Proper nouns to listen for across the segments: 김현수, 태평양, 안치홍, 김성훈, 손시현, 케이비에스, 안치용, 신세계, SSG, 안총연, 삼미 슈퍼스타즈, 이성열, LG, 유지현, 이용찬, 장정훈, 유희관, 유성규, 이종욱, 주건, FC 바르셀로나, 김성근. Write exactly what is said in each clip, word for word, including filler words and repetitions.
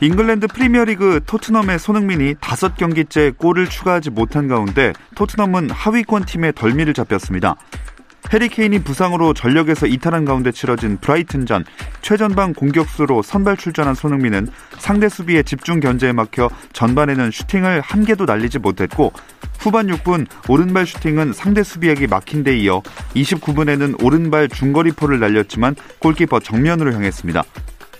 잉글랜드 프리미어리그 토트넘의 손흥민이 다섯 경기째 골을 추가하지 못한 가운데 토트넘은 하위권 팀의 덜미를 잡혔습니다. 해리케인이 부상으로 전력에서 이탈한 가운데 치러진 브라이튼전, 최전방 공격수로 선발 출전한 손흥민은 상대 수비의 집중 견제에 막혀 전반에는 슈팅을 한 개도 날리지 못했고, 후반 육 분 오른발 슈팅은 상대 수비에게 막힌 데 이어 이십구 분에는 오른발 중거리포를 날렸지만 골키퍼 정면으로 향했습니다.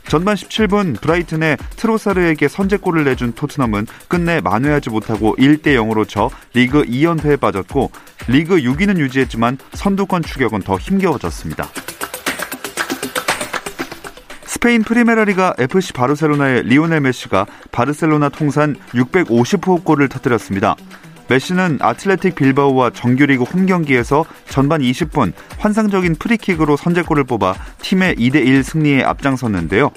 전반 십칠 분 브라이튼의 트로사르에게 선제골을 내준 토트넘은 끝내 만회하지 못하고 일 대 영으로 져 리그 이 연패에 빠졌고, 리그 육 위는 유지했지만 선두권 추격은 더 힘겨워졌습니다. 스페인 프리메라리가 에프씨 바르셀로나의 리오넬 메시가 바르셀로나 통산 육백오십 호 골을 터뜨렸습니다. 메시는 아틀레틱 빌바오와 정규리그 홈경기에서 전반 이십 분 환상적인 프리킥으로 선제골을 뽑아 팀의 이 대 일 승리에 앞장섰는데요.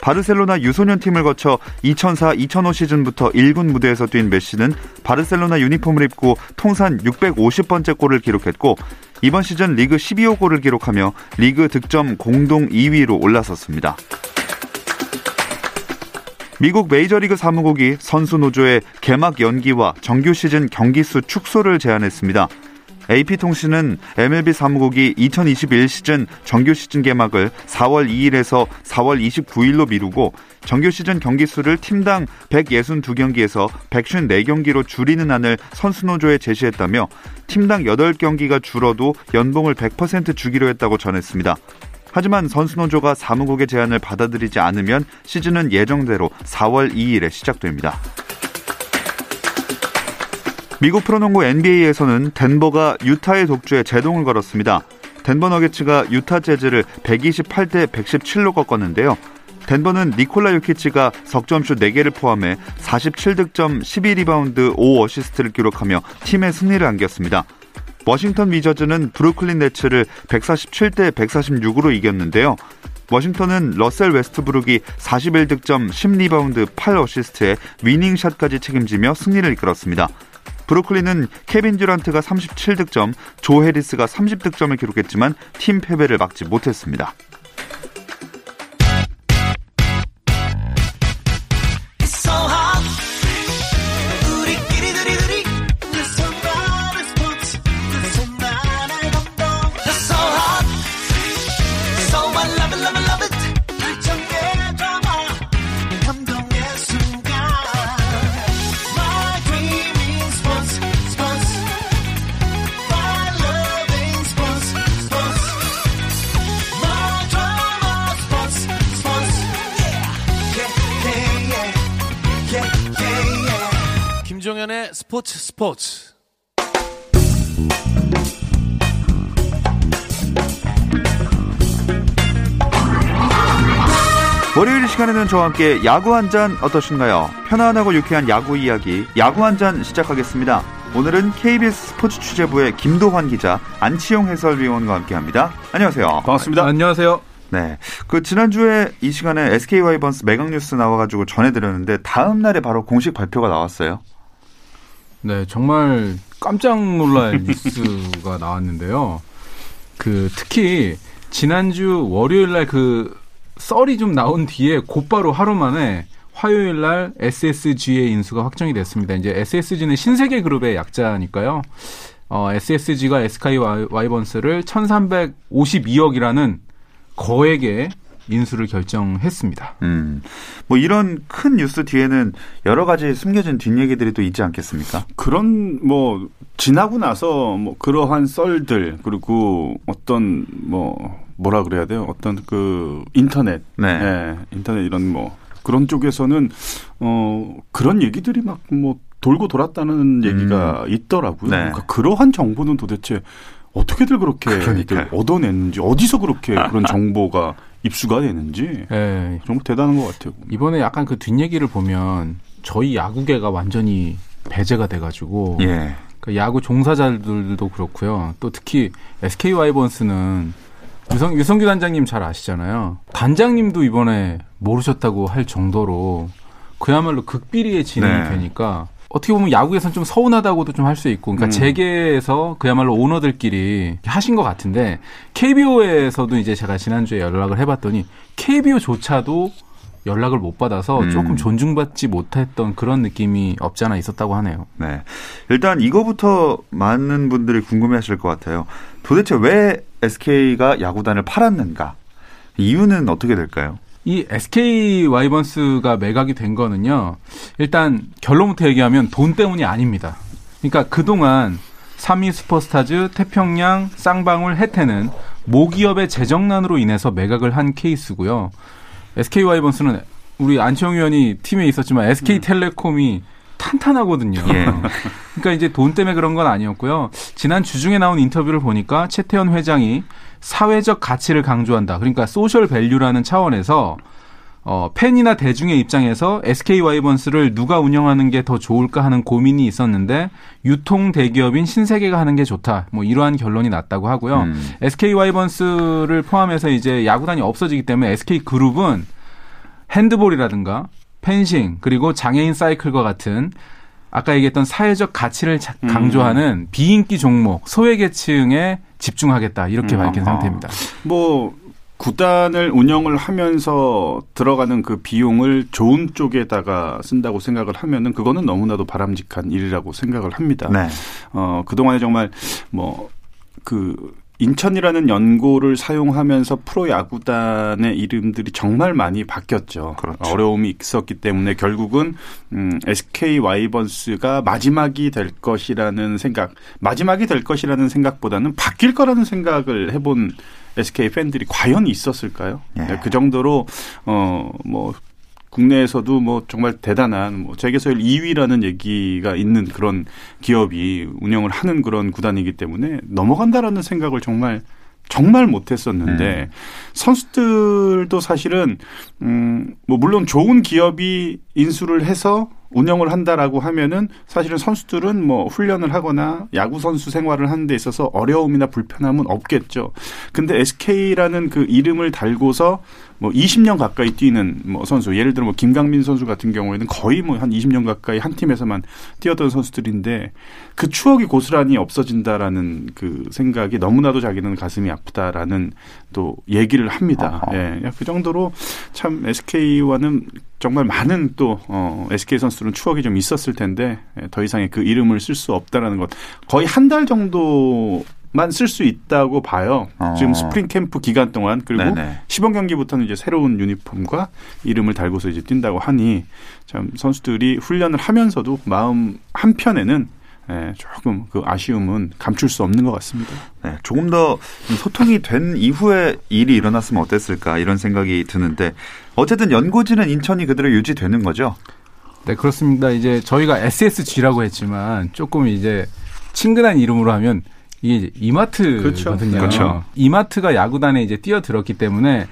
바르셀로나 유소년팀을 거쳐 이천사 이천오 시즌부터 일 군 무대에서 뛴 메시는 바르셀로나 유니폼을 입고 통산 육백오십 번째 골을 기록했고, 이번 시즌 리그 십이 호 골을 기록하며 리그 득점 공동 이 위로 올라섰습니다. 미국 메이저리그 사무국이 선수 노조의 개막 연기와 정규 시즌 경기수 축소를 제안했습니다. 에이피통신은 엠엘비 사무국이 이천이십일 시즌 정규 시즌 개막을 사월 이일에서 사월 이십구일로 미루고, 정규 시즌 경기수를 팀당 백육십이 경기에서 백오십사 경기로 줄이는 안을 선수 노조에 제시했다며, 팀당 여덟 경기가 줄어도 연봉을 백 퍼센트 주기로 했다고 전했습니다. 하지만 선수노조가 사무국의 제안을 받아들이지 않으면 시즌은 예정대로 사월 이일에 시작됩니다. 미국 프로농구 엔비에이에서는 덴버가 유타의 독주에 제동을 걸었습니다. 덴버 너게츠가 유타 재즈를 백이십팔 대 백십칠로 꺾었는데요. 덴버는 니콜라 요키치가 석점슛 네 개를 포함해 사십칠 득점, 십이 리바운드, 오 어시스트를 기록하며 팀의 승리를 안겼습니다. 워싱턴 위저즈는 브루클린 네츠를 백사십칠 대 백사십육으로 이겼는데요. 워싱턴은 러셀 웨스트브룩이 사십일 득점, 십 리바운드, 팔 어시스트에 위닝샷까지 책임지며 승리를 이끌었습니다. 브루클린은 케빈 듀란트가 삼십칠 득점, 조 해리스가 삼십 득점을 기록했지만 팀 패배를 막지 못했습니다. 스포츠 스포츠. 월요일 시간에는 저와 함께 야구 한잔 어떠신가요? 편안하고 유쾌한 야구 이야기, 야구 한잔 시작하겠습니다. 오늘은 케이비에스 스포츠 취재부의 김도환 기자, 안치용 해설위원과 함께합니다. 안녕하세요. 반갑습니다. 안녕하세요. 네, 그 지난주에 이 시간에 에스케이와이번스 매각뉴스 나와가지고 전해드렸는데 다음 날에 바로 공식 발표가 나왔어요. 네, 정말 깜짝 놀랄 뉴스가 나왔는데요. 그 특히 지난주 월요일 날 그 썰이 좀 나온 뒤에 곧바로 하루 만에 화요일 날 에스에스지의 인수가 확정이 됐습니다. 이제 에스에스지는 신세계 그룹의 약자니까요. 어, 에스에스지가 에스케이와이번스를 천삼백오십이억이라는 거액의 인수를 결정했습니다. 음, 뭐 이런 큰 뉴스 뒤에는 여러 가지 숨겨진 뒷얘기들이 또 있지 않겠습니까? 그런 뭐 지나고 나서 뭐 그러한 썰들, 그리고 어떤 뭐 뭐라 그래야 돼요? 어떤 그 인터넷, 네, 네, 인터넷 이런 뭐 그런 쪽에서는 어 그런 얘기들이 막 뭐 돌고 돌았다는 얘기가 음. 있더라고요. 네. 그러니까 그러한 정보는 도대체 어떻게들 그렇게 얻어냈는지, 어디서 그렇게 그런 정보가 입수가 되는지 네. 정말 대단한 것 같아요. 보면. 이번에 약간 그 뒷얘기를 보면 저희 야구계가 완전히 배제가 돼가지고 예. 그 야구 종사자들도 그렇고요. 또 특히 에스케이와이번스는 유성, 유성규 단장님 잘 아시잖아요. 단장님도 이번에 모르셨다고 할 정도로 그야말로 극비리에 진행이 네. 되니까 어떻게 보면 야구에서는 좀 서운하다고도 좀 할 수 있고, 그러니까 음. 재계에서 그야말로 오너들끼리 하신 것 같은데 케이비오에서도 이제 제가 지난주에 연락을 해봤더니 케이비오조차도 연락을 못 받아서 음. 조금 존중받지 못했던 그런 느낌이 없지 않아 있었다고 하네요. 네, 일단 이거부터 많은 분들이 궁금해하실 것 같아요. 도대체 왜 에스케이가 야구단을 팔았는가? 이유는 어떻게 될까요? 이 에스케이 와이번스가 매각이 된 거는요. 일단 결론부터 얘기하면 돈 때문이 아닙니다. 그러니까 그동안 삼미 슈퍼스타즈, 태평양, 쌍방울, 해태는 모기업의 재정난으로 인해서 매각을 한 케이스고요. 에스케이 와이번스는 우리 안총연 의원이 팀에 있었지만 에스케이텔레콤이 탄탄하거든요. 예. 그러니까 이제 돈 때문에 그런 건 아니었고요. 지난 주중에 나온 인터뷰를 보니까 최태원 회장이 사회적 가치를 강조한다. 그러니까 소셜 밸류라는 차원에서 어, 팬이나 대중의 입장에서 에스케이와이번스를 누가 운영하는 게 더 좋을까 하는 고민이 있었는데 유통 대기업인 신세계가 하는 게 좋다. 뭐 이러한 결론이 났다고 하고요. 음. 에스케이와이번스를 포함해서 이제 야구단이 없어지기 때문에 에스케이그룹은 핸드볼이라든가 펜싱 그리고 장애인 사이클과 같은 아까 얘기했던 사회적 가치를 강조하는 음. 비인기 종목, 소외계층에 집중하겠다 이렇게 밝힌 음. 상태입니다. 뭐 구단을 운영을 하면서 들어가는 그 비용을 좋은 쪽에다가 쓴다고 생각을 하면은 그거는 너무나도 바람직한 일이라고 생각을 합니다. 네. 어, 그동안에 정말 뭐 그 인천이라는 연고를 사용하면서 프로야구단의 이름들이 정말 많이 바뀌었죠. 그렇죠. 어려움이 있었기 때문에 결국은 음, 에스케이 와이번스가 마지막이 될 것이라는 생각, 마지막이 될 것이라는 생각보다는 바뀔 거라는 생각을 해본 에스케이 팬들이 과연 있었을까요? 예. 그 정도로 어, 뭐 국내에서도 뭐 정말 대단한 뭐 재계서열 이 위라는 얘기가 있는 그런 기업이 운영을 하는 그런 구단이기 때문에 넘어간다라는 생각을 정말 정말 못했었는데 음. 선수들도 사실은 음, 뭐 물론 좋은 기업이 인수를 해서 운영을 한다라고 하면은 사실은 선수들은 뭐 훈련을 하거나 야구 선수 생활을 하는 데 있어서 어려움이나 불편함은 없겠죠. 근데 에스케이라는 그 이름을 달고서 뭐 이십 년 가까이 뛰는 뭐 선수, 예를 들어 뭐 김강민 선수 같은 경우에는 거의 뭐 한 이십 년 가까이 한 팀에서만 뛰었던 선수들인데 그 추억이 고스란히 없어진다라는 그 생각이 너무나도 자기는 가슴이 아프다라는 또 얘기를 합니다. 예, 그 정도로 참 에스케이와는 정말 많은 또 어, 에스케이 선수들은 추억이 좀 있었을 텐데 더 이상의 그 이름을 쓸 수 없다라는 것. 거의 한 달 정도만 쓸 수 있다고 봐요. 어. 지금 스프링 캠프 기간 동안 그리고 네네. 시범 경기부터는 이제 새로운 유니폼과 이름을 달고서 이제 뛴다고 하니 참 선수들이 훈련을 하면서도 마음 한편에는 네, 조금 그 아쉬움은 감출 수 없는 것 같습니다. 네, 조금 더 소통이 된 이후에 일이 일어났으면 어땠을까 이런 생각이 드는데 어쨌든 연고지는 인천이 그대로 유지되는 거죠? 네, 그렇습니다. 이제 저희가 에스에스지라고 했지만 조금 이제 친근한 이름으로 하면 이게 이마트거든요. 그렇죠. 그렇죠. 이마트가 야구단에 이제 뛰어들었기 때문에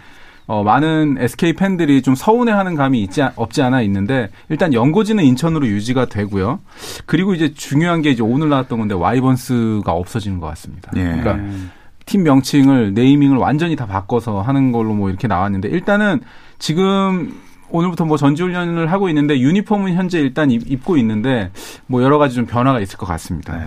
어, 많은 에스케이 팬들이 좀 서운해하는 감이 있지, 없지 않아 있는데 일단 연고지는 인천으로 유지가 되고요. 그리고 이제 중요한 게 이제 오늘 나왔던 건데 와이번스가 없어지는 것 같습니다. 예. 그러니까 팀 명칭을 네이밍을 완전히 다 바꿔서 하는 걸로 뭐 이렇게 나왔는데 일단은 지금 오늘부터 뭐 전지훈련을 하고 있는데 유니폼은 현재 일단 입고 있는데 뭐 여러 가지 좀 변화가 있을 것 같습니다. 네.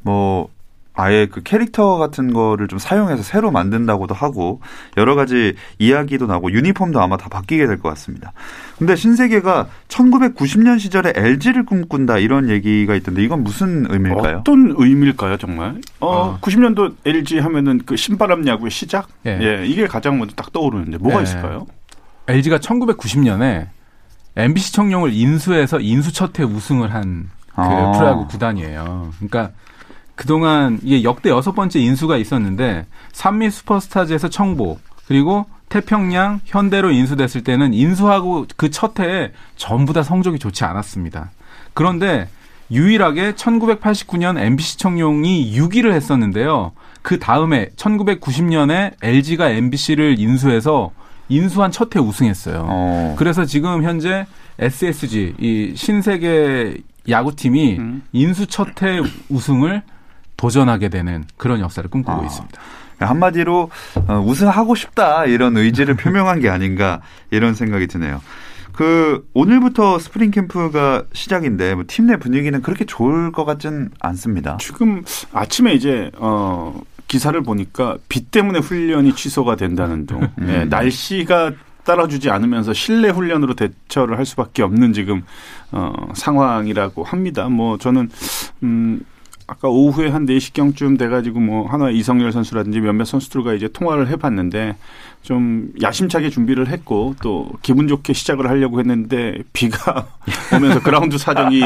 뭐. 아예 그 캐릭터 같은 거를 좀 사용해서 새로 만든다고도 하고 여러 가지 이야기도 나고 유니폼도 아마 다 바뀌게 될 것 같습니다. 근데 신세계가 천구백구십 년 시절에 엘지를 꿈꾼다 이런 얘기가 있던데 이건 무슨 의미일까요? 어떤 의미일까요, 정말? 어, 어. 구십 년도 엘지 하면은 그 신바람 야구의 시작? 예. 예. 이게 가장 먼저 딱 떠오르는데 뭐가 예. 있을까요? 엘지가 천구백구십 년에 엠비씨 청룡을 인수해서 인수 첫 해 우승을 한 그 아. 프로야구 구단이에요. 그러니까 그동안 이게 역대 여섯 번째 인수가 있었는데 삼미 슈퍼스타즈에서 청보 그리고 태평양 현대로 인수됐을 때는 인수하고 그 첫 해에 전부 다 성적이 좋지 않았습니다. 그런데 유일하게 천구백팔십구 년 엠비씨 청룡이 육 위를 했었는데요. 그 다음에 천구백구십 년에 엘지가 엠비씨를 인수해서 인수한 첫 해 우승했어요. 어. 그래서 지금 현재 에스에스지 이 신세계 야구팀이 음. 인수 첫 해 우승을 도전하게 되는 그런 역사를 꿈꾸고 아. 있습니다. 한마디로 우승하고 싶다 이런 의지를 표명한 게 아닌가 이런 생각이 드네요. 그 오늘부터 스프링 캠프가 시작인데 뭐 팀 내 분위기는 그렇게 좋을 것 같진 않습니다. 지금 아침에 이제 어, 기사를 보니까 비 때문에 훈련이 취소가 된다는 등 음. 네, 날씨가 따라주지 않으면서 실내 훈련으로 대처를 할 수밖에 없는 지금 어, 상황이라고 합니다. 뭐 저는 음, 아까 오후에 한 네 시경쯤 돼가지고 뭐 한화 이성열 선수라든지 몇몇 선수들과 이제 통화를 해봤는데 좀 야심차게 준비를 했고 또 기분 좋게 시작을 하려고 했는데 비가 오면서 그라운드 사정이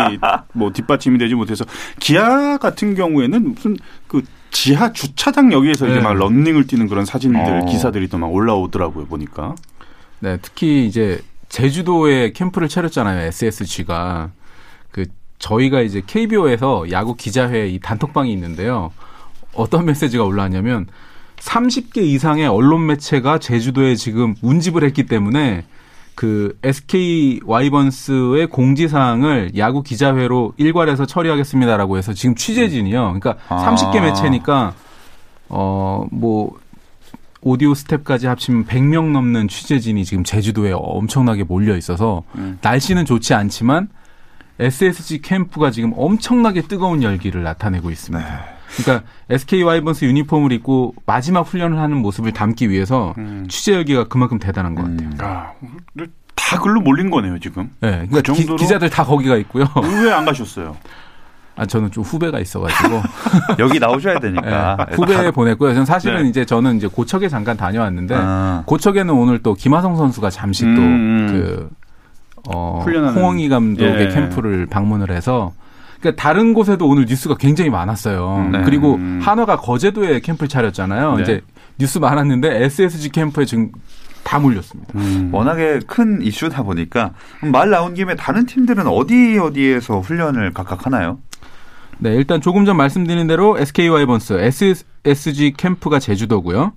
뭐 뒷받침이 되지 못해서 기아 같은 경우에는 무슨 그 지하 주차장 여기에서 네. 이제 막 런닝을 뛰는 그런 사진들 어. 기사들이 또 막 올라오더라고요 보니까. 네, 특히 이제 제주도에 캠프를 차렸잖아요 에스에스지가. 그 저희가 이제 케이비오에서 야구 기자회 이 단톡방이 있는데요. 어떤 메시지가 올라왔냐면 삼십 개 이상의 언론 매체가 제주도에 지금 운집을 했기 때문에 그 에스케이와이번스의 공지사항을 야구 기자회로 일괄해서 처리하겠습니다라고 해서 지금 취재진이요. 그러니까 아. 삼십 개 매체니까 어, 뭐 오디오 스텝까지 합치면 백 명 넘는 취재진이 지금 제주도에 엄청나게 몰려 있어서 음. 날씨는 좋지 않지만 에스에스지 캠프가 지금 엄청나게 뜨거운 열기를 나타내고 있습니다. 네. 그러니까 에스케이와이번스 유니폼을 입고 마지막 훈련을 하는 모습을 담기 위해서 음. 취재 열기가 그만큼 대단한 것 같아요. 음. 아, 다 글로 몰린 거네요 지금. 네, 그러니까 그 정도로 기, 기자들 다 거기가 있고요. 왜 안 가셨어요? 아, 저는 좀 후배가 있어가지고 여기 나오셔야 되니까 네, 후배 보냈고요. 저는 사실은 네. 이제 저는 이제 고척에 잠깐 다녀왔는데 아. 고척에는 오늘 또 김하성 선수가 잠시 음. 또 그. 어, 홍원희 감독의 예. 캠프를 방문을 해서 그러니까 다른 곳에도 오늘 뉴스가 굉장히 많았어요. 네. 그리고 한화가 거제도에 캠프를 차렸잖아요. 네. 이제 뉴스 많았는데 에스에스지 캠프에 지금 다 몰렸습니다. 음. 워낙에 큰 이슈다 보니까 말 나온 김에 다른 팀들은 어디 어디에서 훈련을 각각 하나요? 네, 일단 조금 전 말씀드린 대로 에스케이와이번스, 에스에스지 캠프가 제주도고요.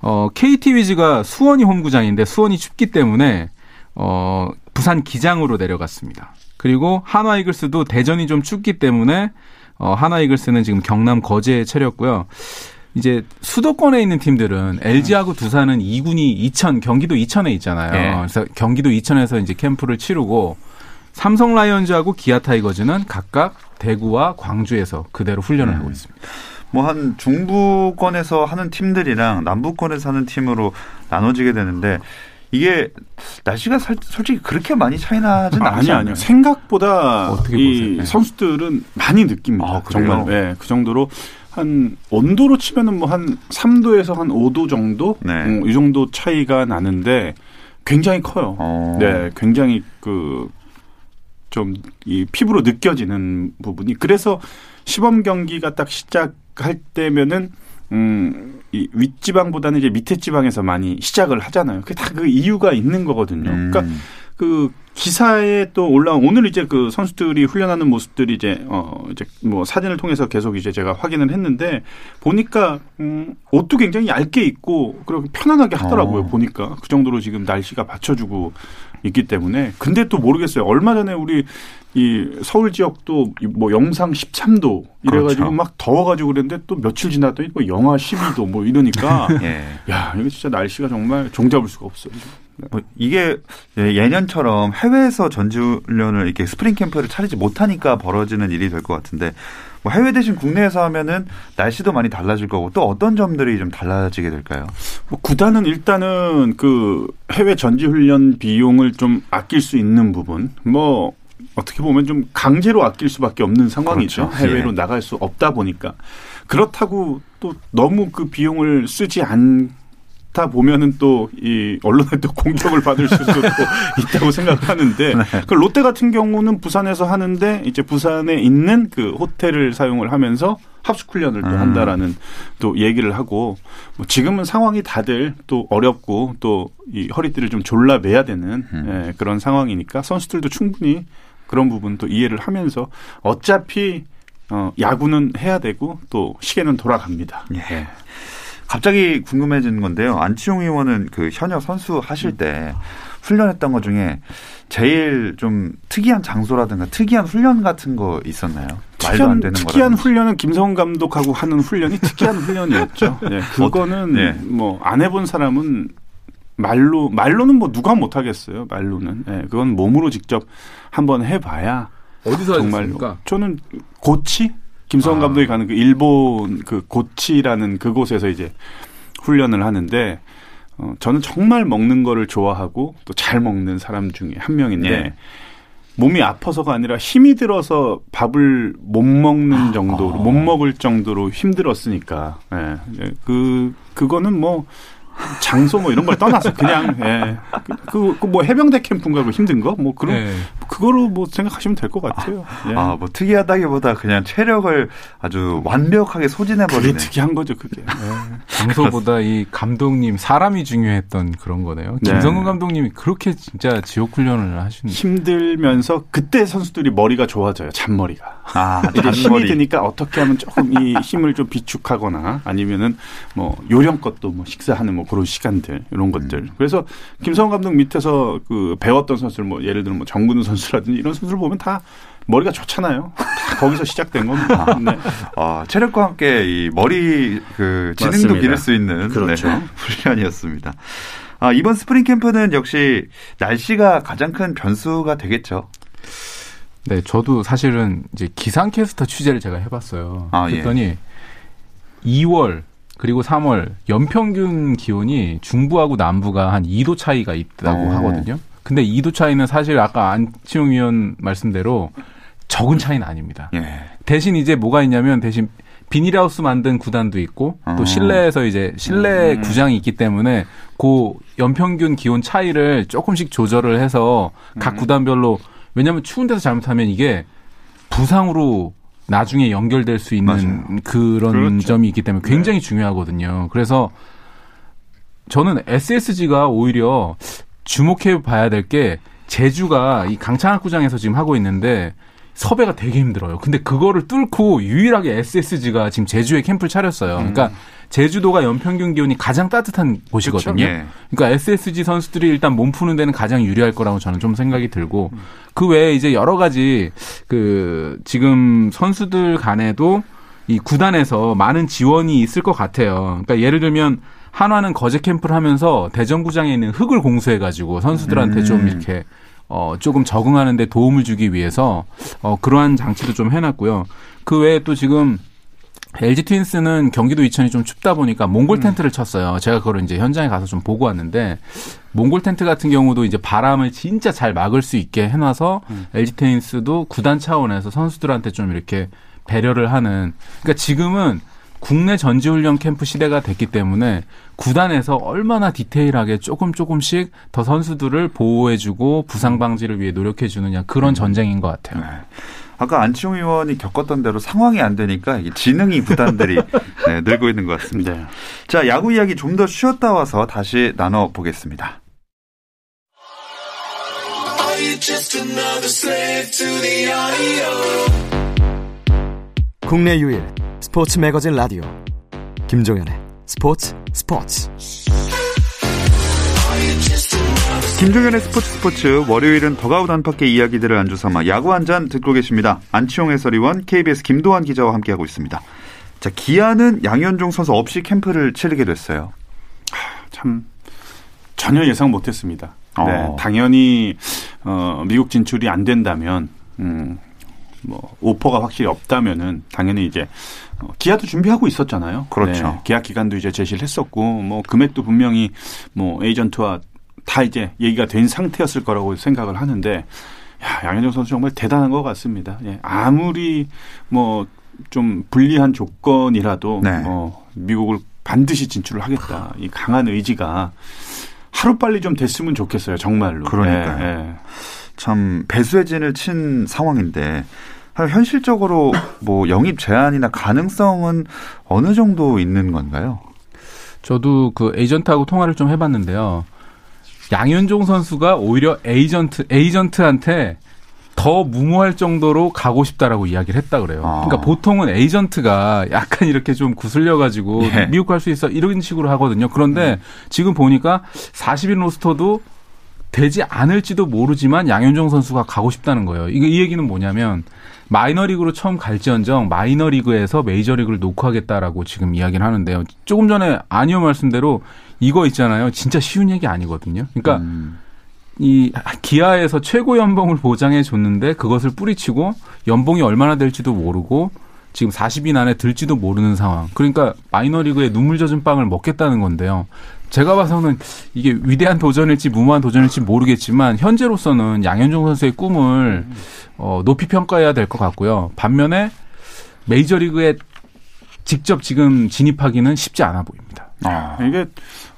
어, 케이티위즈가 수원이 홈구장인데 수원이 춥기 때문에 어, 부산 기장으로 내려갔습니다. 그리고 한화 이글스도 대전이 좀 춥기 때문에 어, 한화 이글스는 지금 경남 거제에 차렸고요. 이제 수도권에 있는 팀들은 엘지하고 두산은 이 군이 이천, 경기도 이천에 있잖아요. 네. 그래서 경기도 이천에서 이제 캠프를 치르고 삼성 라이온즈하고 기아 타이거즈는 각각 대구와 광주에서 그대로 훈련을 음. 하고 있습니다. 뭐 한 중부권에서 하는 팀들이랑 남부권에서 하는 팀으로 나눠지게 되는데 이게 날씨가 살, 솔직히 그렇게 많이 차이나진 않아요. 아니, 아니요. 생각보다 이 보세요? 선수들은 많이 느낍니다. 아, 정말. 네, 그 정도로 한 온도로 치면은 뭐 한 삼 도에서 한 오 도 정도 네. 음, 이 정도 차이가 나는데 굉장히 커요. 어. 네, 굉장히 그 좀 이 피부로 느껴지는 부분이 그래서 시범 경기가 딱 시작할 때면은. 음, 이 윗지방보다는 이제 밑에 지방에서 많이 시작을 하잖아요. 그게 다 그 이유가 있는 거거든요. 음. 그러니까 그 기사에 또 올라온 오늘 이제 그 선수들이 훈련하는 모습들이 이제 어 이제 뭐 사진을 통해서 계속 이제 제가 확인을 했는데 보니까 음, 옷도 굉장히 얇게 입고 그렇게 편안하게 하더라고요. 어. 보니까 그 정도로 지금 날씨가 받쳐주고 있기 때문에 근데 또 모르겠어요. 얼마 전에 우리 이 서울 지역도 뭐 영상 십삼 도 이래가지고 그렇죠. 막 더워가지고 그랬는데 또 며칠 지났더니 뭐 영하 십이 도 뭐 이러니까 예. 야 이게 진짜 날씨가 정말 종잡을 수가 없어요. 뭐 이게 예년처럼 해외에서 전지훈련을 이렇게 스프링 캠프를 차리지 못하니까 벌어지는 일이 될 것 같은데 뭐 해외 대신 국내에서 하면은 날씨도 많이 달라질 거고 또 어떤 점들이 좀 달라지게 될까요? 뭐 구단은 일단은 그 해외 전지훈련 비용을 좀 아낄 수 있는 부분 뭐 어떻게 보면 좀 강제로 아낄 수밖에 없는 상황이죠. 그렇죠. 해외로 예. 나갈 수 없다 보니까 그렇다고 또 너무 그 비용을 쓰지 않 다 보면은 또 이 언론에 또 공격을 받을 수도 있다고 생각하는데 네. 그 롯데 같은 경우는 부산에서 하는데 이제 부산에 있는 그 호텔을 사용을 하면서 합숙 훈련을 또 음. 한다라는 또 얘기를 하고 뭐 지금은 상황이 다들 또 어렵고 또 이 허리띠를 좀 졸라매야 되는 음. 예, 그런 상황이니까 선수들도 충분히 그런 부분도 이해를 하면서 어차피 어, 야구는 해야 되고 또 시계는 돌아갑니다. 예. 갑자기 궁금해진 건데요. 안치용 의원은 그 현역 선수 하실 때 훈련했던 것 중에 제일 좀 특이한 장소라든가 특이한 훈련 같은 거 있었나요? 특이한, 말도 안 되는 특이한 거라든지. 훈련은 김성훈 감독하고 하는 훈련이 특이한 훈련이었죠. 네, 그거는 네. 뭐 안 해본 사람은 말로 말로는 뭐 누가 못 하겠어요. 말로는 네, 그건 몸으로 직접 한번 해봐야. 어디서 하셨습니까? 저는 고치. 김성훈 아. 감독이 가는 그 일본 그 고치라는 그곳에서 이제 훈련을 하는데 어, 저는 정말 먹는 거를 좋아하고 또 잘 먹는 사람 중에 한 명인데 예. 몸이 아파서가 아니라 힘이 들어서 밥을 못 먹는 정도로 아. 못 먹을 정도로 힘들었으니까 예. 그 그거는 뭐 장소 뭐 이런 걸 떠나서 그냥 예. 그 뭐 해병대 캠프인가 그 힘든 거 뭐 그런 예. 그거로 뭐 생각하시면 될 것 같아요. 예. 아 뭐 특이하다기보다 그냥 체력을 아주 완벽하게 소진해버리네. 그게 특이한 거죠 그게. 예. 장소보다 이 감독님 사람이 중요했던 그런 거네요. 네. 김성근 감독님이 그렇게 진짜 지옥 훈련을 하시는. 힘들면서 그때 선수들이 머리가 좋아져요. 잔머리가. 아 잔머리. 힘이 드니까 어떻게 하면 조금 이 힘을 좀 비축하거나 아니면은 뭐 요령껏 또 뭐 식사하는 뭐. 그런 시간들 이런 것들 음. 그래서 김성훈 감독 밑에서 그 배웠던 선수들 뭐 예를 들면 뭐 정근우 선수라든지 이런 선수들 보면 다 머리가 좋잖아요. 거기서 시작된 겁니다. 아, 네. 아, 체력과 함께 이 머리 그 지능도 기를 수 있는 그렇죠. 네, 훈련이었습니다. 아, 이번 스프링 캠프는 역시 날씨가 가장 큰 변수가 되겠죠. 네, 저도 사실은 이제 기상캐스터 취재를 제가 해봤어요. 아, 그랬더니 예. 이월 그리고 삼월 연평균 기온이 중부하고 남부가 한 이 도 차이가 있다고 오. 하거든요. 근데 이 도 차이는 사실 아까 안치용 위원 말씀대로 적은 차이는 아닙니다. 예. 대신 이제 뭐가 있냐면 대신 비닐하우스 만든 구단도 있고 또 오. 실내에서 이제 실내 음. 구장이 있기 때문에 그 연평균 기온 차이를 조금씩 조절을 해서 각 음. 구단별로 왜냐하면 추운 데서 잘못하면 이게 부상으로 나중에 연결될 수 있는 맞아요. 그런 그렇죠. 점이 있기 때문에 굉장히 네. 중요하거든요. 그래서 저는 에스에스지가 오히려 주목해 봐야 될 게 제주가 이 강창학구장에서 지금 하고 있는데 섭외가 되게 힘들어요. 근데 그거를 뚫고 유일하게 에스에스지가 지금 제주에 캠프를 차렸어요. 음. 그러니까 제주도가 연평균 기온이 가장 따뜻한 곳이거든요. 그렇죠? 네. 그러니까 에스에스지 선수들이 일단 몸 푸는 데는 가장 유리할 거라고 저는 좀 생각이 들고 음. 그 외에 이제 여러 가지 그 지금 선수들 간에도 이 구단에서 많은 지원이 있을 것 같아요. 그러니까 예를 들면 한화는 거제 캠프를 하면서 대전구장에 있는 흙을 공수해가지고 선수들한테 음. 좀 이렇게 어, 조금 적응하는 데 도움을 주기 위해서 어, 그러한 장치도 좀 해놨고요. 그 외에 또 지금 엘지 트윈스는 경기도 이천이 좀 춥다 보니까 몽골 텐트를 쳤어요. 제가 그걸 이제 현장에 가서 좀 보고 왔는데 몽골 텐트 같은 경우도 이제 바람을 진짜 잘 막을 수 있게 해놔서 음. 엘지 트윈스도 구단 차원에서 선수들한테 좀 이렇게 배려를 하는. 그러니까 지금은 국내 전지훈련 캠프 시대가 됐기 때문에 구단에서 얼마나 디테일하게 조금 조금씩 더 선수들을 보호해주고 부상 방지를 위해 노력해주느냐 그런 음. 전쟁인 것 같아요. 네. 아까 안치홍 의원이 겪었던 대로 상황이 안 되니까 지능이 구단들이 네, 늘고 있는 것 같습니다. 네. 자, 야구 이야기 좀 더 쉬었다 와서 다시 나눠보겠습니다. 국내 유일 스포츠 매거진 라디오 김종현의 스포츠 스포츠 김종현의 스포츠 스포츠 월요일은 더가우 단팎의 이야기들을 안주삼아 야구 한잔 듣고 계십니다. 안치홍 해설위원 케이비에스 김도환 기자와 함께하고 있습니다. 자, 기아는 양현종 선수 없이 캠프를 치르게 됐어요. 하, 참 전혀 예상 못했습니다. 어. 네, 당연히 어, 미국 진출이 안 된다면 음, 뭐 오퍼가 확실히 없다면은 당연히 이제 기아도 준비하고 있었잖아요. 그렇죠. 네, 계약 기간도 이제 제시를 했었고 뭐 금액도 분명히 뭐 에이전트와 다 이제 얘기가 된 상태였을 거라고 생각을 하는데 야, 양현종 선수 정말 대단한 것 같습니다. 예, 아무리 뭐 좀 불리한 조건이라도 네. 뭐 미국을 반드시 진출을 하겠다 이 강한 의지가 하루 빨리 좀 됐으면 좋겠어요. 정말로. 그러니까요. 예, 예. 참 배수의 진을 친 상황인데 현실적으로 뭐 영입 제한이나 가능성은 어느 정도 있는 건가요? 저도 그 에이전트하고 통화를 좀 해봤는데요. 양현종 선수가 오히려 에이전트 에이전트한테 더 무모할 정도로 가고 싶다라고 이야기를 했다 그래요. 아. 그러니까 보통은 에이전트가 약간 이렇게 좀 구슬려가지고 예. 미국 갈 수 있어 이런 식으로 하거든요. 그런데 음. 지금 보니까 사십 인 로스터도 되지 않을지도 모르지만 양현종 선수가 가고 싶다는 거예요. 이게 이 얘기는 뭐냐면 마이너리그로 처음 갈지언정 마이너리그에서 메이저리그를 놓고 하겠다라고 지금 이야기를 하는데요. 조금 전에 아니요 말씀대로 이거 있잖아요. 진짜 쉬운 얘기 아니거든요. 그러니까 음. 이 기아에서 최고 연봉을 보장해 줬는데 그것을 뿌리치고 연봉이 얼마나 될지도 모르고 지금 사십 인 안에 들지도 모르는 상황. 그러니까 마이너리그에 눈물 젖은 빵을 먹겠다는 건데요. 제가 봐서는 이게 위대한 도전일지 무모한 도전일지 모르겠지만 현재로서는 양현종 선수의 꿈을 음. 어, 높이 평가해야 될 것 같고요. 반면에 메이저리그에 직접 지금 진입하기는 쉽지 않아 보입니다. 아. 이게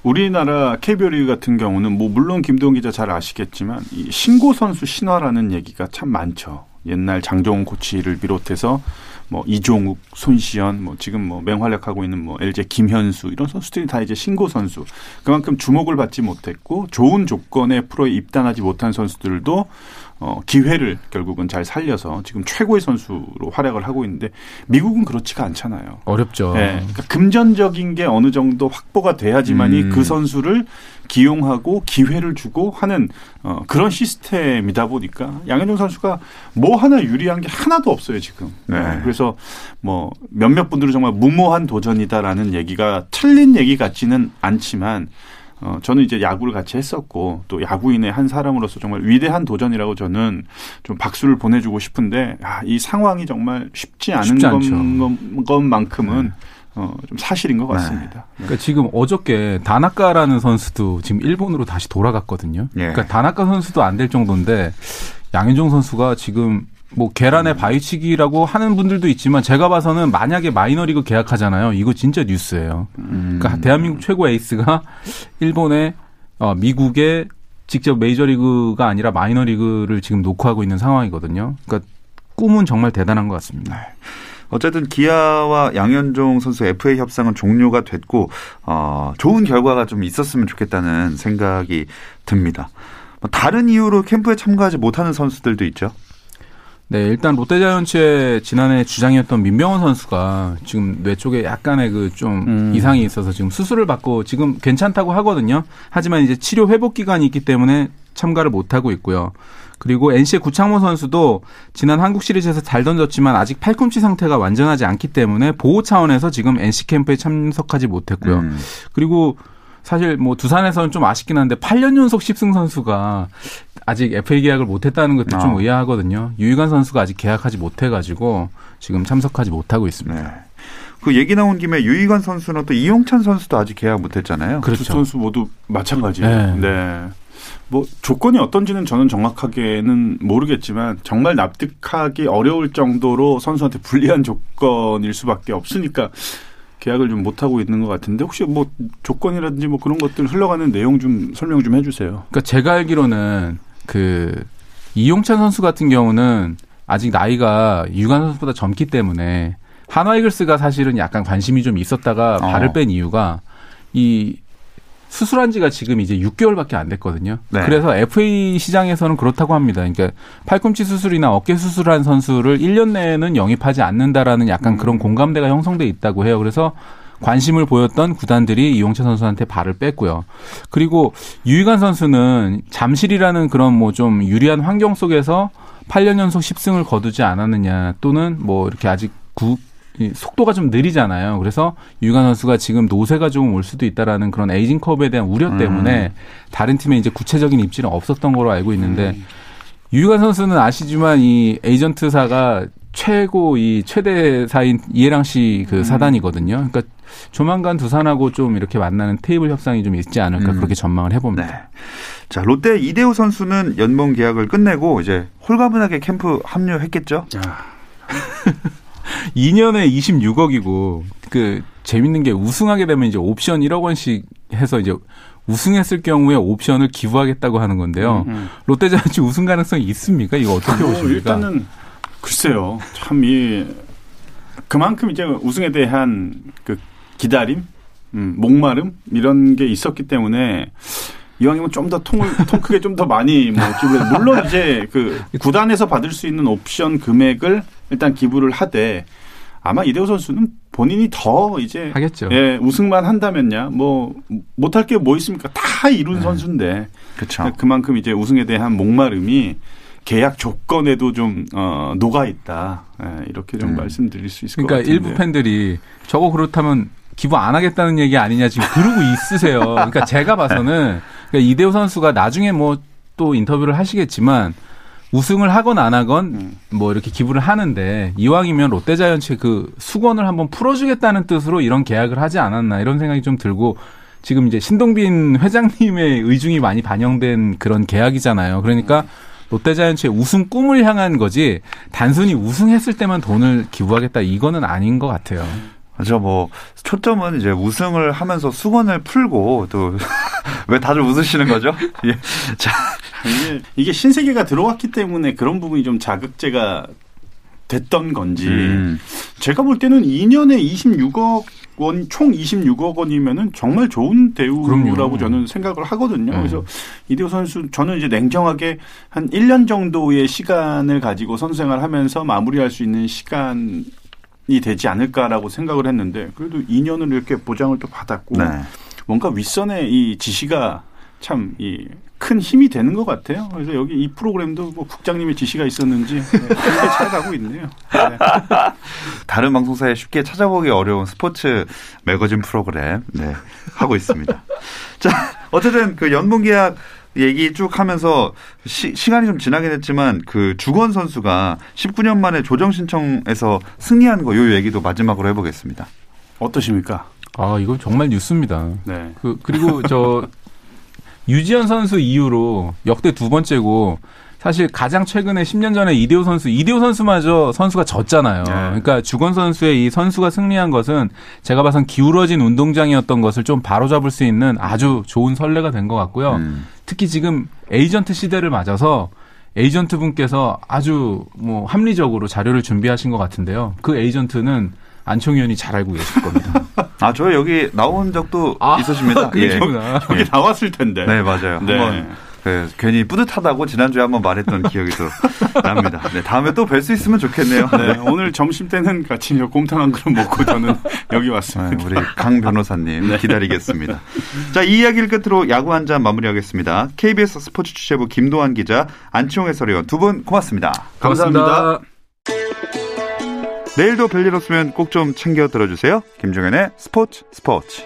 우리나라 케이비오 리그 같은 경우는 뭐 물론 김동 기자 잘 아시겠지만 이 신고 선수 신화라는 얘기가 참 많죠. 옛날 장정훈 코치를 비롯해서 뭐 이종욱, 손시현, 뭐 지금 뭐 맹활약하고 있는 뭐 엘지 김현수 이런 선수들이 다 이제 신고 선수. 그만큼 주목을 받지 못했고 좋은 조건에 프로에 입단하지 못한 선수들도 어 기회를 결국은 잘 살려서 지금 최고의 선수로 활약을 하고 있는데 미국은 그렇지가 않잖아요. 어렵죠. 네. 그러니까 금전적인 게 어느 정도 확보가 돼야지만이 음. 그 선수를 기용하고 기회를 주고 하는 어, 그런 시스템이다 보니까 양현종 선수가 뭐 하나 유리한 게 하나도 없어요 지금. 네. 네. 그래서 뭐 몇몇 분들은 정말 무모한 도전이다라는 얘기가 틀린 얘기 같지는 않지만. 어, 저는 이제 야구를 같이 했었고 또 야구인의 한 사람으로서 정말 위대한 도전이라고 저는 좀 박수를 보내주고 싶은데 아, 이 상황이 정말 쉽지 않은 것, 것만큼은 네. 어, 좀 사실인 것 같습니다. 네. 그러니까 지금 어저께 다나카라는 선수도 지금 일본으로 다시 돌아갔거든요. 네. 그러니까 다나카 선수도 안 될 정도인데 양현종 선수가 지금 뭐 계란에 바위치기라고 하는 분들도 있지만 제가 봐서는 만약에 마이너리그 계약하잖아요. 이거 진짜 뉴스예요. 음. 그러니까 대한민국 최고 에이스가 일본에 어, 미국에 직접 메이저리그가 아니라 마이너리그를 지금 놓고 하고 있는 상황이거든요. 그러니까 꿈은 정말 대단한 것 같습니다. 어쨌든 기아와 양현종 선수 에프에이 협상은 종료가 됐고 어, 좋은 결과가 좀 있었으면 좋겠다는 생각이 듭니다. 다른 이유로 캠프에 참가하지 못하는 선수들도 있죠. 네, 일단 롯데 자이언츠의 지난해 주장이었던 민병헌 선수가 지금 뇌 쪽에 약간의 그 좀 음. 이상이 있어서 지금 수술을 받고 지금 괜찮다고 하거든요. 하지만 이제 치료 회복 기간이 있기 때문에 참가를 못하고 있고요. 그리고 엔씨의 구창모 선수도 지난 한국 시리즈에서 잘 던졌지만 아직 팔꿈치 상태가 완전하지 않기 때문에 보호 차원에서 지금 엔씨 캠프에 참석하지 못했고요. 음. 그리고 사실 뭐 두산에서는 좀 아쉽긴 한데 팔 년 연속 십 승 선수가 아직 에프에이 계약을 못했다는 것도 아. 좀 의아하거든요. 유희관 선수가 아직 계약하지 못해가지고 지금 참석하지 못하고 있습니다. 네. 그 얘기 나온 김에 유희관 선수는 또 이용찬 선수도 아직 계약 못했잖아요. 그렇죠. 두 선수 모두 마찬가지예요. 네. 네. 뭐 조건이 어떤지는 저는 정확하게는 모르겠지만 정말 납득하기 어려울 정도로 선수한테 불리한 조건일 수밖에 없으니까 계약을 좀 못하고 있는 것 같은데 혹시 뭐 조건이라든지 뭐 그런 것들 흘러가는 내용 좀 설명 좀 해주세요. 그러니까 제가 알기로는 그 이용찬 선수 같은 경우는 아직 나이가 유관 선수보다 젊기 때문에 한화 이글스가 사실은 약간 관심이 좀 있었다가 어. 발을 뺀 이유가 이 수술한 지가 지금 이제 육 개월밖에 안 됐거든요. 네. 그래서 에프에이 시장에서는 그렇다고 합니다. 그러니까 팔꿈치 수술이나 어깨 수술한 선수를 일 년 내에는 영입하지 않는다라는 약간 음. 그런 공감대가 형성돼 있다고 해요. 그래서 관심을 보였던 구단들이 이용찬 선수한테 발을 뺐고요. 그리고 유희관 선수는 잠실이라는 그런 뭐 좀 유리한 환경 속에서 팔 년 연속 십 승을 거두지 않았느냐 또는 뭐 이렇게 아직 구 속도가 좀 느리잖아요. 그래서 유희관 선수가 지금 노쇠가 조금 올 수도 있다라는 그런 에이징 커브에 대한 우려 때문에 음. 다른 팀에 이제 구체적인 입지는 없었던 걸로 알고 있는데 음. 유희관 선수는 아시지만 이 에이전트사가 최고 이 최대사인 이해랑 씨 그 음. 사단이거든요. 그러니까 조만간 두산하고 좀 이렇게 만나는 테이블 협상이 좀 있지 않을까 음. 그렇게 전망을 해봅니다. 네. 자, 롯데 이대호 선수는 연봉 계약을 끝내고 이제 홀가분하게 캠프 합류했겠죠. 이 년에 이십육억이고 그 재밌는 게 우승하게 되면 이제 옵션 일억 원씩 해서 이제 우승했을 경우에 옵션을 기부하겠다고 하는 건데요. 음, 음. 롯데자이언츠 우승 가능성이 있습니까? 이거 어떻게 어, 보십니까? 일단은 글쎄요. 참 이 그만큼 이제 우승에 대한 그 기다림, 음, 목마름 이런 게 있었기 때문에 이왕이면 좀 더 통을 통 크게 좀 더 많이 뭐 물론 이제 그 구단에서 받을 수 있는 옵션 금액을 일단 기부를 하되 아마 이대호 선수는 본인이 더 이제 하겠죠. 예, 우승만 한다면야 뭐 못할 게 뭐 있습니까? 다 이룬 네. 선수인데 그렇죠. 그만큼 이제 우승에 대한 목마름이 계약 조건에도 좀 어, 녹아 있다 예, 이렇게 좀 네. 말씀드릴 수 있을 그러니까 것 같은데. 그러니까 일부 팬들이 저거 그렇다면. 기부 안 하겠다는 얘기 아니냐 지금 그러고 있으세요. 그러니까 제가 봐서는 그러니까 이대호 선수가 나중에 뭐 또 인터뷰를 하시겠지만 우승을 하건 안 하건 뭐 이렇게 기부를 하는데 이왕이면 롯데 자이언츠의 그 수건을 한번 풀어주겠다는 뜻으로 이런 계약을 하지 않았나 이런 생각이 좀 들고 지금 이제 신동빈 회장님의 의중이 많이 반영된 그런 계약이잖아요. 그러니까 롯데 자이언츠의 우승 꿈을 향한 거지 단순히 우승했을 때만 돈을 기부하겠다 이거는 아닌 것 같아요. 그렇죠. 뭐 초점은 이제 우승을 하면서 수건을 풀고 또 왜 다들 웃으시는 거죠? 예. 자, 이게, 이게 신세계가 들어왔기 때문에 그런 부분이 좀 자극제가 됐던 건지 음. 제가 볼 때는 이 년에 이십육억 원 총 이십육억 원이면은 정말 좋은 대우라고 그럼요. 저는 생각을 하거든요. 음. 그래서 이대호 선수 저는 이제 냉정하게 한 일 년 정도의 시간을 가지고 선수생활 하면서 마무리할 수 있는 시간 이 되지 않을까라고 생각을 했는데 그래도 이 년을 이렇게 보장을 또 받았고 네. 뭔가 윗선의 이 지시가 참 이 큰 힘이 되는 것 같아요. 그래서 여기 이 프로그램도 뭐 국장님의 지시가 있었는지 쉽게 찾아가고 있네요. 네. 다른 방송사에 쉽게 찾아보기 어려운 스포츠 매거진 프로그램 네, 하고 있습니다. 자, 어쨌든 그 연봉계약 얘기 쭉 하면서 시, 시간이 좀 지나긴 했지만 그 주건 선수가 십구 년 만에 조정 신청에서 승리한 거 요 얘기도 마지막으로 해보겠습니다. 어떠십니까? 아 이거 정말 뉴스입니다. 네. 그 그리고 저 유지현 선수 이후로 역대 두 번째고 사실 가장 최근에 십 년 전에 이대호 선수 이대호 선수마저 선수가 졌잖아요. 네. 그러니까 주건 선수의 이 선수가 승리한 것은 제가 봐선 기울어진 운동장이었던 것을 좀 바로잡을 수 있는 아주 좋은 선례가 된 것 같고요. 음. 특히 지금 에이전트 시대를 맞아서 에이전트 분께서 아주 뭐 합리적으로 자료를 준비하신 것 같은데요. 그 에이전트는 안총연이 잘 알고 계실 겁니다. 아, 저 여기 나온 적도 아, 있으십니다. 예. 여기 예. 나왔을 텐데. 네, 맞아요. 네. 한번 그, 괜히 뿌듯하다고 지난주에 한번 말했던 기억이 또 납니다. 네, 다음에 또 뵐 수 있으면 좋겠네요. 네, 네. 오늘 점심 때는 같이 곰탕 한 그릇 먹고 저는 여기 왔습니다. 네, 우리 강 변호사님 네. 기다리겠습니다. 자, 이 이야기를 끝으로 야구 한 잔 마무리하겠습니다. 케이비에스 스포츠 취재부 김도환 기자, 안치홍 해설위원 두 분 고맙습니다. 감사합니다. 감사합니다. 내일도 별일 없으면 꼭 좀 챙겨 들어주세요. 김종현의 스포츠 스포츠.